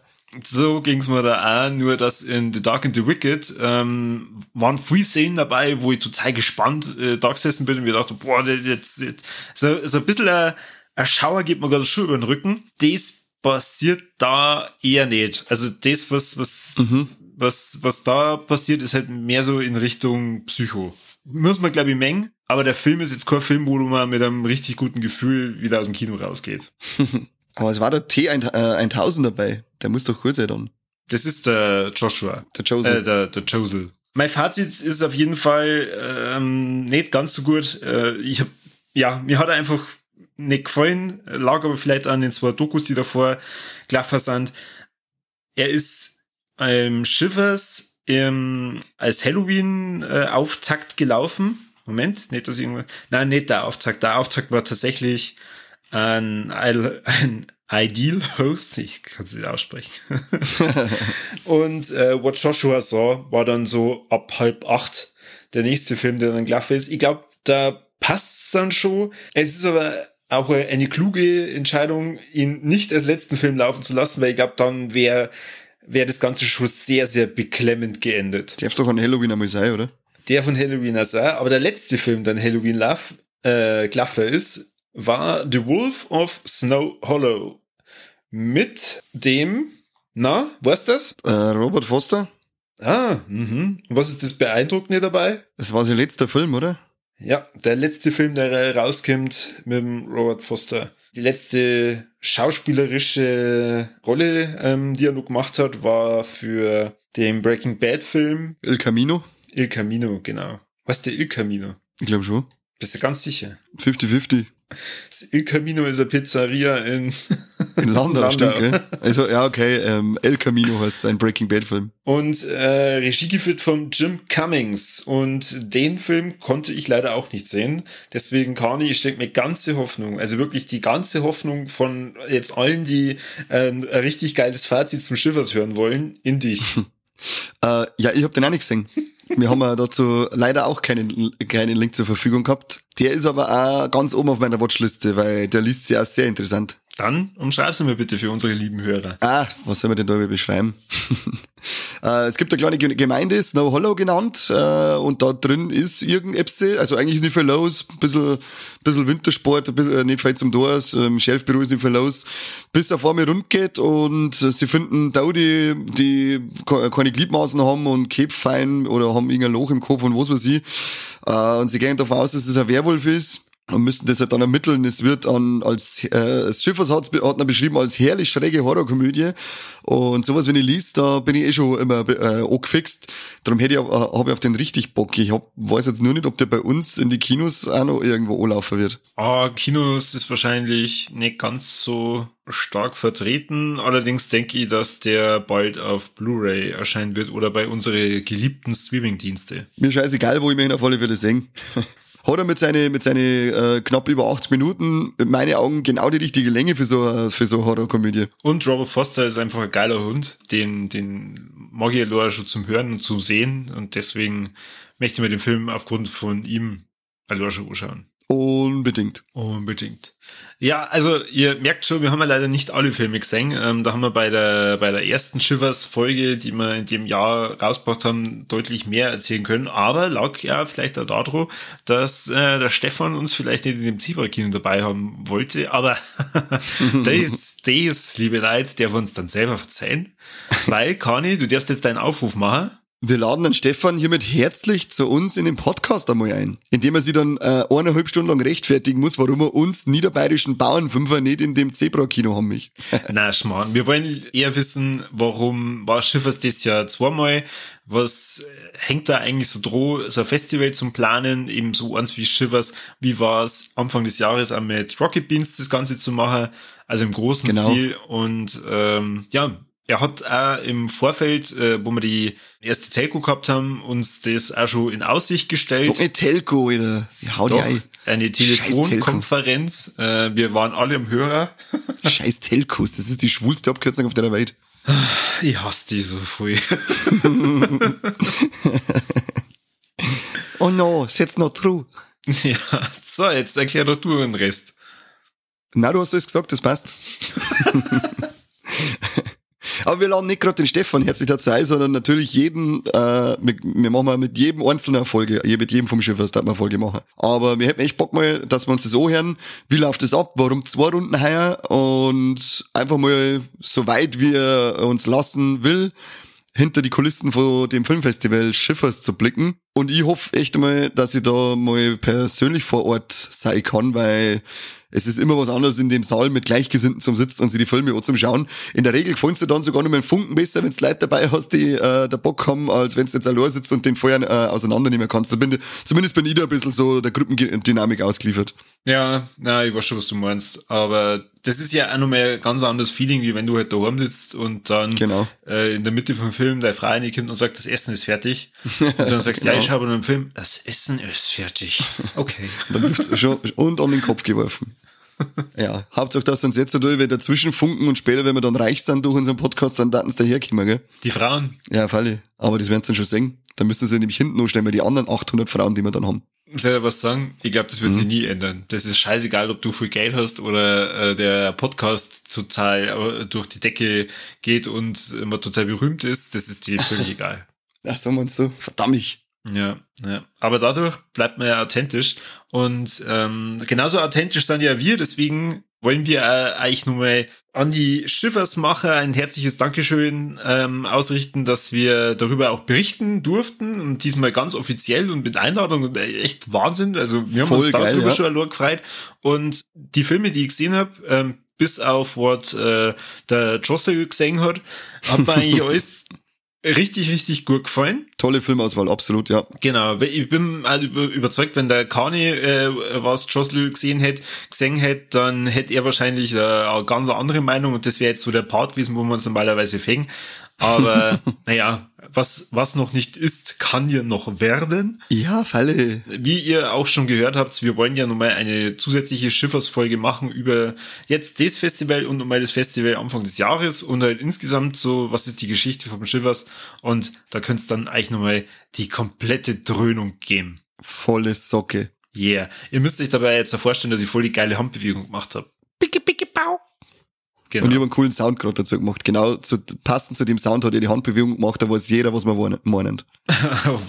So ging's mir da auch, nur dass in The Dark and the Wicked ähm, waren viele Szenen dabei, wo ich total gespannt äh, da gesessen bin und mir dachte, boah, jetzt, jetzt. So, so ein bisschen ein, ein Schauer geht mir gerade schon über den Rücken. Das passiert da eher nicht. Also das, was was mhm. was was da passiert, ist halt mehr so in Richtung Psycho. Muss man, glaube ich, mengen. Aber der Film ist jetzt kein Film, wo du mal mit einem richtig guten Gefühl wieder aus dem Kino rausgeht. Aber es war der T tausend dabei. Der muss doch cool sein dann. Das ist der Joshua. Der Josel. Äh, der, der Josel. Mein Fazit ist auf jeden Fall ähm, nicht ganz so gut. Äh, ich hab, ja, mir hat er einfach nicht gefallen, lag aber vielleicht an den zwei Dokus, die davor gelaufen sind. Er ist ähm, Shivers ähm, als Halloween-Auftakt äh, gelaufen. Moment, nicht, dass ich irgendwo... Nein, nicht der Auftakt. Der Auftakt war tatsächlich ein, ein Ideal Host. Ich kann es nicht aussprechen. Und äh, What Joshua Saw war dann so ab halb acht der nächste Film, der dann gelaufen ist. Ich glaube, da passt dann schon. Es ist aber auch eine kluge Entscheidung, ihn nicht als letzten Film laufen zu lassen, weil ich glaube, dann wäre wär das Ganze schon sehr, sehr beklemmend geendet. Darf doch an Halloween einmal sein, oder? Der von Halloween auch sein, aber der letzte Film, der Halloween Love äh, Klaffe ist, war The Wolf of Snow Hollow mit dem, na, weißt du das? Äh, Robert Forster. Ah, mhm. Was ist das Beeindruckende dabei? Das war sein letzter Film, oder? Ja, der letzte Film, der rauskommt mit dem Robert Forster. Die letzte schauspielerische Rolle, ähm, die er noch gemacht hat, war für den Breaking Bad-Film. El Camino. El Camino, genau. Was ist der El Camino? Ich glaube schon. Bist du ganz sicher? fifty-fifty. Das El Camino ist eine Pizzeria in... In Landau, stimmt, gell? Also, ja, okay, ähm, El Camino heißt sein Breaking Bad-Film. Und äh, Regie geführt von Jim Cummings. Und den Film konnte ich leider auch nicht sehen. Deswegen, Kani, ich stecke mir ganze Hoffnung, also wirklich die ganze Hoffnung von jetzt allen, die äh, ein richtig geiles Fazit zum Schiffers hören wollen, in dich. äh, ja, ich habe den auch nicht gesehen. Wir haben ja dazu leider auch keinen, keinen Link zur Verfügung gehabt. Der ist aber auch ganz oben auf meiner Watchliste, weil der liest sich auch sehr interessant. Dann umschreib's mir bitte für unsere lieben Hörer. Ah, was soll man denn da beschreiben? äh, es gibt eine kleine Gemeinde, Snow Hollow genannt, äh, und da drin ist irgendetwas, also eigentlich ist nicht viel los, ein bisschen, bisschen Wintersport, ein bisschen, äh, nicht viel zum Tor, im Sheriffbüro ist nicht viel los, bis auf einmal rund geht und äh, sie finden Daudi, die keine Gliedmaßen haben und Kepfein oder haben irgendein Loch im Kopf und was weiß ich, äh, und sie gehen davon aus, dass es ein Werwolf ist. und müssen das halt dann ermitteln. Es wird dann als, äh, Shivers hat es beschrieben als herrlich schräge Horrorkomödie. Und sowas, wenn ich lies, da bin ich eh schon immer äh, angefixt. Darum hätte ich, äh, habe ich auf den richtig Bock. Ich hab, weiß jetzt nur nicht, ob der bei uns in die Kinos auch noch irgendwo anlaufen wird. Ah, Kinos ist wahrscheinlich nicht ganz so stark vertreten. Allerdings denke ich, dass der bald auf Blu-ray erscheinen wird oder bei unsere geliebten Streaming-Dienste. Mir scheißegal, wo ich mir hin auf alle Fälle sehen. Hat er mit seine, mit seine, äh, knapp über achtzig Minuten, in meinen Augen, genau die richtige Länge für so, für so Horrorkomödie. Und Robert Forster ist einfach ein geiler Hund, den, den mag ich ja schon zum Hören und zum Sehen und deswegen möchte ich mir den Film aufgrund von ihm allein schon anschauen. Unbedingt. Unbedingt. Ja, also ihr merkt schon, wir haben ja leider nicht alle Filme gesehen. Ähm, da haben wir bei der bei der ersten Shivers-Folge, die wir in dem Jahr rausgebracht haben, deutlich mehr erzählen können. Aber lag ja vielleicht auch daran, dass äh, der Stefan uns vielleicht nicht in dem Zebrakino dabei haben wollte. Aber das, das, liebe Leute, darf uns dann selber verzeihen. Weil, Kani, du darfst jetzt deinen Aufruf machen. Wir laden den Stefan hiermit herzlich zu uns in den Podcast einmal ein, indem er sich dann äh, eineinhalb Stunden lang rechtfertigen muss, warum er uns niederbayerischen Bauernfünfer nicht in dem Zebrakino haben mich. Na Schmarrn, wir wollen eher wissen, warum war Schiffers das Jahr zweimal, was hängt da eigentlich so droh, so ein Festival zum Planen, eben so eins wie Shivers, wie war es Anfang des Jahres auch mit Rocket Beans das Ganze zu machen, also im großen genau. Stil und ähm, ja, er hat auch im Vorfeld, äh, wo wir die erste Telco gehabt haben, uns das auch schon in Aussicht gestellt. So eine Telco, oder? Hau die ein. Eine Telefonkonferenz. Äh, wir waren alle am Hörer. Scheiß Telcos, das ist die schwulste Abkürzung auf der Welt. Ich hasse die so voll. Oh no, ist jetzt noch true. Ja, so, jetzt erklär doch du den Rest. Na, du hast alles gesagt, das passt. Aber wir laden nicht gerade den Stefan herzlich dazu ein, sondern natürlich jeden, äh, wir, wir machen mal mit jedem einzelnen eine Folge, mit jedem vom Schiff, das darf man eine Folge machen. Aber wir hätten echt Bock mal, dass wir uns das anhören. Wie läuft das ab? Warum zwei Runden heuer? Und einfach mal, soweit wir uns lassen will, hinter die Kulissen von dem Filmfestival Shivers zu blicken. Und ich hoffe echt mal, dass ich da mal persönlich vor Ort sein kann, weil es ist immer was anderes in dem Saal mit Gleichgesinnten zum Sitzen und sich die Filme auch zum Schauen. In der Regel gefällt es dir dann sogar noch mal einen Funken besser, wenn du Leute dabei hast, die äh, da Bock haben, als wenn du jetzt allein sitzt und den Feuern äh, auseinandernehmen kannst. Da bin, zumindest bin ich da ein bisschen so der Gruppendynamik ausgeliefert. Ja, na, ich weiß schon, was du meinst. Aber das ist ja auch nochmal ein ganz anderes Feeling, wie wenn du halt daheim sitzt und dann genau. äh, in der Mitte vom Film deine Frau reinkommt und sagt, das Essen ist fertig. Und dann sagst du, genau. Ja, ich habe in einem Film, das Essen ist fertig. Okay. Und dann wirft's schon und an den Kopf geworfen. Ja, Hauptsache, dass uns jetzt so durch, wenn dazwischen funken und später, wenn wir dann reich sind durch unseren Podcast, dann daten's daherkommen, gell? Die Frauen. Ja, Falle. Aber das werden sie dann schon sehen. Dann müssen sie nämlich hinten anstellen, weil die anderen achthundert Frauen, die wir dann haben. Soll ich was sagen? Ich glaube, das wird mhm. sich nie ändern. Das ist scheißegal, ob du viel Geld hast oder äh, der Podcast total äh, durch die Decke geht und immer total berühmt ist. Das ist dir völlig egal. Das sagen wir uns so. Verdammt. Ja, ja. Aber dadurch bleibt man ja authentisch. Und ähm, genauso authentisch sind ja wir. Deswegen wollen wir äh, eigentlich nur mal an die Schiffers-Macher ein herzliches Dankeschön ähm, ausrichten, dass wir darüber auch berichten durften. Und diesmal ganz offiziell und mit Einladung. Und echt Wahnsinn. Also wir haben voll uns geil, darüber ja. schon allein gefreut. Und die Filme, die ich gesehen habe, ähm, bis auf was äh, der Joster gesehen hat, hat man eigentlich alles richtig, richtig gut gefallen. Tolle Filmauswahl, absolut, ja. Genau, ich bin auch überzeugt, wenn der Kani äh, was Jostel gesehen hätte, gesehen hätte, dann hätte er wahrscheinlich äh, eine ganz andere Meinung und das wäre jetzt so der Part gewesen, wo wir uns normalerweise fängen. Aber naja, was was noch nicht ist, kann ja noch werden. Ja, Falle. Wie ihr auch schon gehört habt, wir wollen ja nochmal eine zusätzliche Schiffers-Folge machen über jetzt das Festival und nochmal das Festival Anfang des Jahres und halt insgesamt so, was ist die Geschichte vom Schiffers? Und da könnt es dann eigentlich nochmal die komplette Dröhnung geben. Volle Socke. Yeah. Ihr müsst euch dabei jetzt vorstellen, dass ich voll die geile Handbewegung gemacht habe. Picke, picke, bau. Genau. Und ich habe einen coolen Sound gerade dazu gemacht. Genau, zu, passend zu dem Sound hat er die Handbewegung gemacht, da weiß jeder, was wir meinen.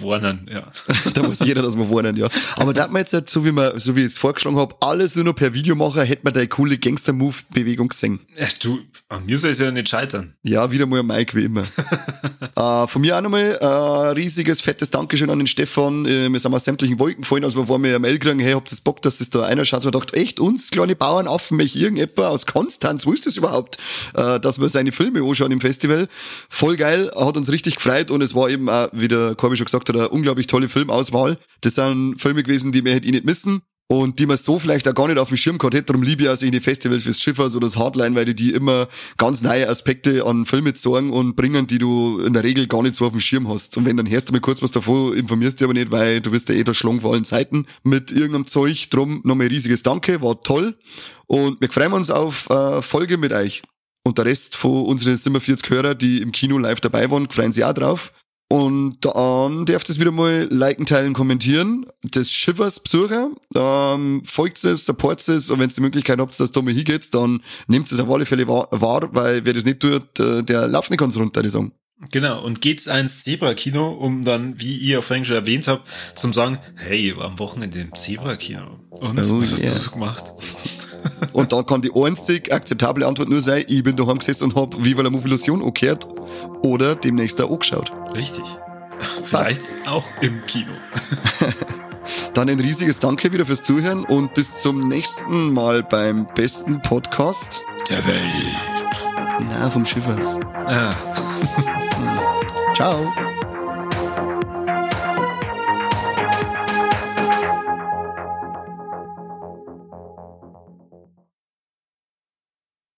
Warnen, ja. Da weiß jeder, dass wir warnen, ja. Aber da hat man jetzt, halt, so wie man, so wie ich es vorgeschlagen habe, alles nur noch per Video machen, hätte man da coole Gangster-Move-Bewegung gesehen. Ja, du, an mir soll es ja nicht scheitern. Ja, wieder mal ein Mike, wie immer. äh, von mir auch nochmal ein äh, riesiges, fettes Dankeschön an den Stefan. Äh, wir sind aus sämtlichen Wolken gefallen, als wir vor mir eine Mail kriegen, hey, habt ihr das Bock, dass das da einer schaut? Und man dachte, echt, uns kleine Bauern offen, mich irgendjemand aus Konstanz, wo ist das überhaupt? Dass wir seine Filme anschauen im Festival. Voll geil, hat uns richtig gefreut und es war eben auch, wie der Corby schon gesagt hat, eine unglaublich tolle Filmauswahl. Das sind Filme gewesen, die wir hätte ich nicht missen und die man so vielleicht auch gar nicht auf dem Schirm gehabt hätte. Darum liebe ich auch die Festivals wie das Shivers oder das Hardline, weil die, die immer ganz neue Aspekte an Filme zeigen und bringen, die du in der Regel gar nicht so auf dem Schirm hast. Und wenn, dann hörst du mal kurz was davon, informierst dich aber nicht, weil du wirst ja eh der Schlong vor allen Seiten mit irgendeinem Zeug. Drum nochmal ein riesiges Danke, war toll. Und wir freuen uns auf äh, Folge mit euch. Und der Rest von unseren siebenundvierzig Hörer, die im Kino live dabei waren, freuen sich auch drauf. Und dann dürft ihr es wieder mal liken, teilen, kommentieren. Das Shivers besuchen. Ähm, folgt es, supportet es. Und wenn es die Möglichkeit habt, dass da mal hingeht, dann nehmt es auf alle Fälle wahr, wahr, weil wer das nicht tut, der läuft nicht ganz runter, die sagen. Genau, und geht's ans Zebrakino, um dann, wie ihr vorhin schon erwähnt habt, zum sagen, hey, ich war am Wochenende im Zebrakino. Und also, was hast yeah. du so gemacht? Und da kann die einzig akzeptable Antwort nur sein, ich bin daheim gesessen und hab Viva la Movielution angehört oder demnächst auch angeschaut. Richtig. Vielleicht Passt. Auch im Kino. Dann ein riesiges Danke wieder fürs Zuhören und bis zum nächsten Mal beim besten Podcast der Welt. Na, vom Schiffers. Ah. Ciao.